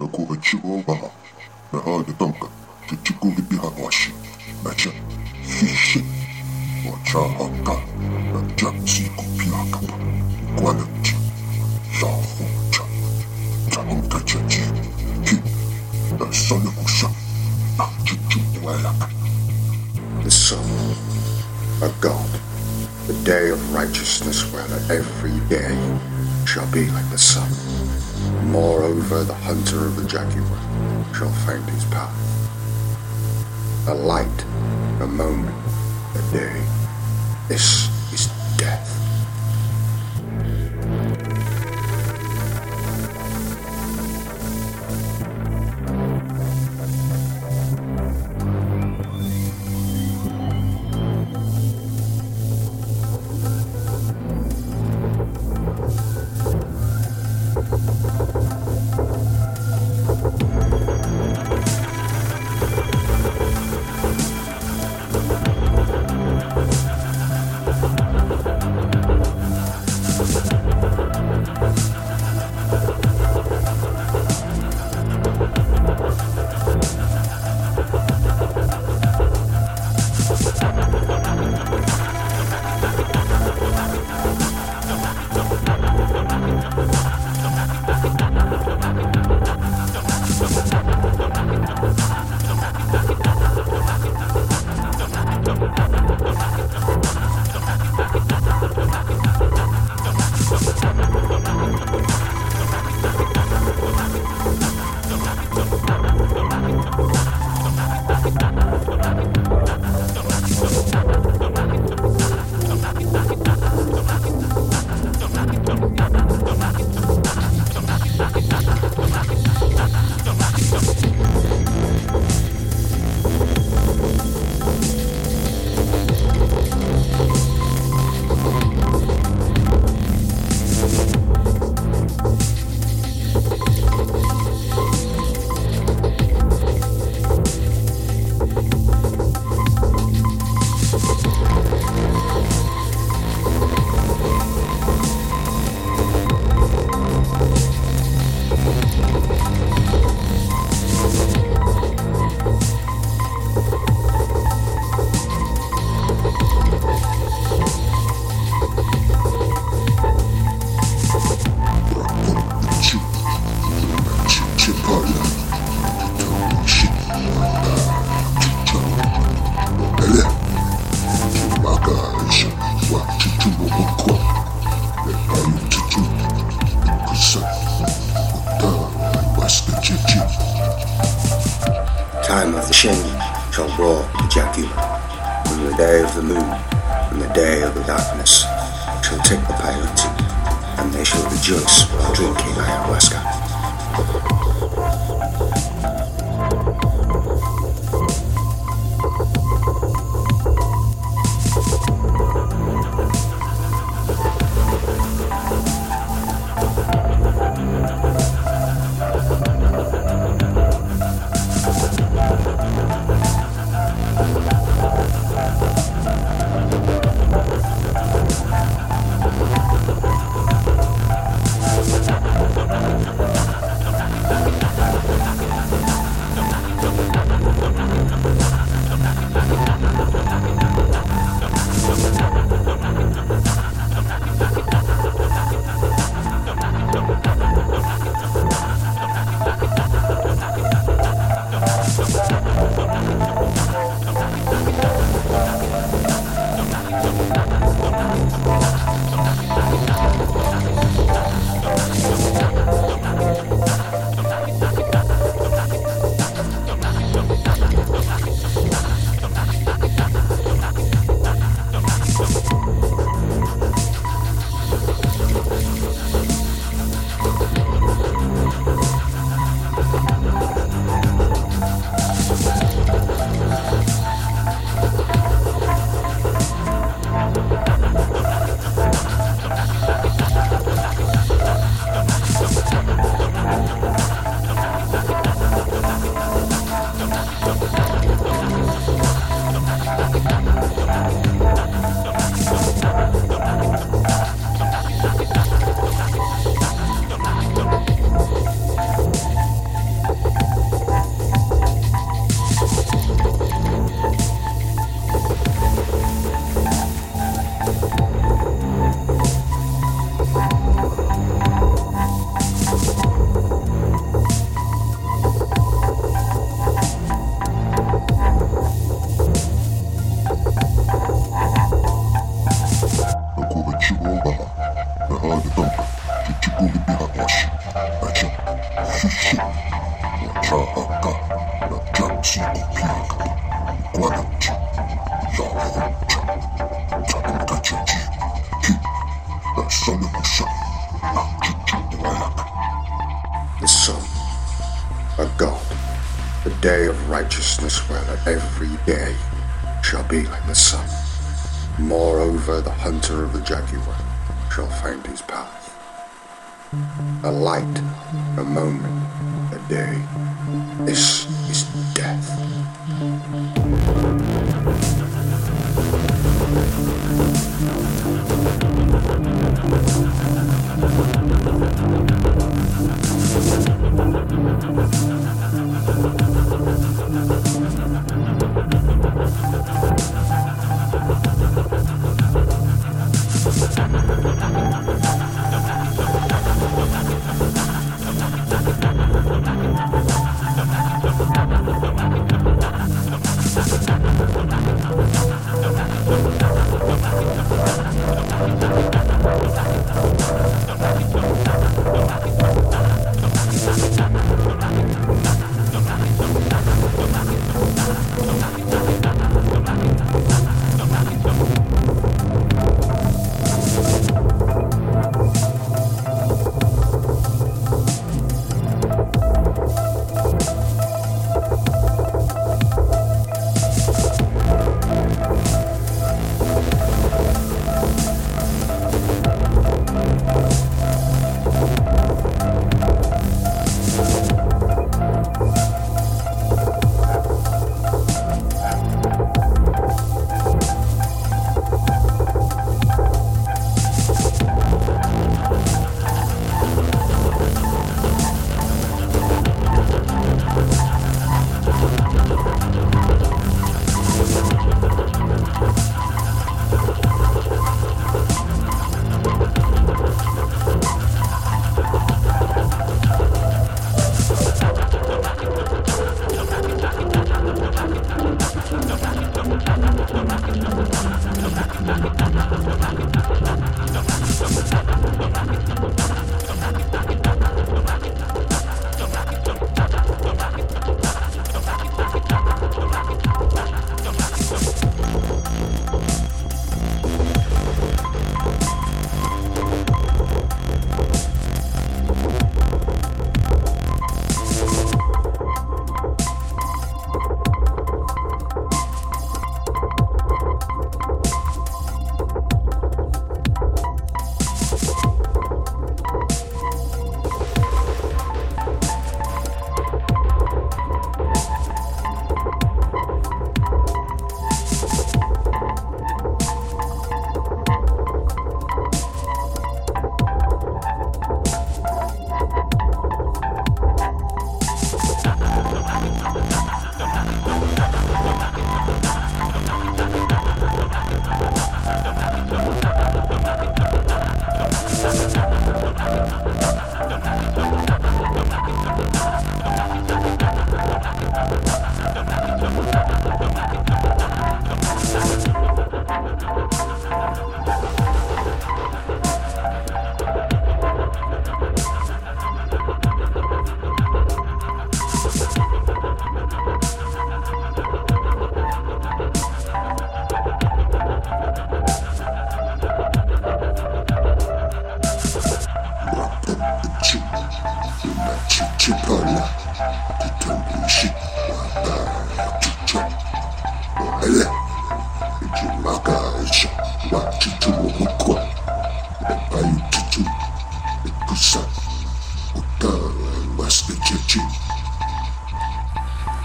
na kuachiwa na agatanga kuchikulipiha washi na cha fishi wachahaka na cha sikupiyaka kwa nchi zafucha zafucha chachi ki na sana kusha na chichuwelaka. The sun, a god, the day of righteousness, where every day shall be like the sun. Moreover, the hunter of the jaguar shall find his path. The light, the moment, the day, this is death. Time of the Shengi shall roar the jaguar, and the day of the moon, and the day of the darkness, shall take the peyote, and they shall rejoice while drinking ayahuasca. chahaka na chanchi kupiraka guanachi yahocha chakunakachachi ki na sonumusha na chichiwalaka. The sun, a god, the day of righteousness, where every day shall be like the sun. Moreover, the hunter of the jaguar shall find his path. A light, a moment, a day. This is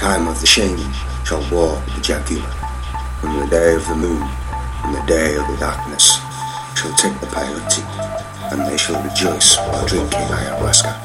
time of the change shall war with the jaguar, and the day of the moon, and the day of the darkness, shall take the peyote, and they shall rejoice while drinking ayahuasca.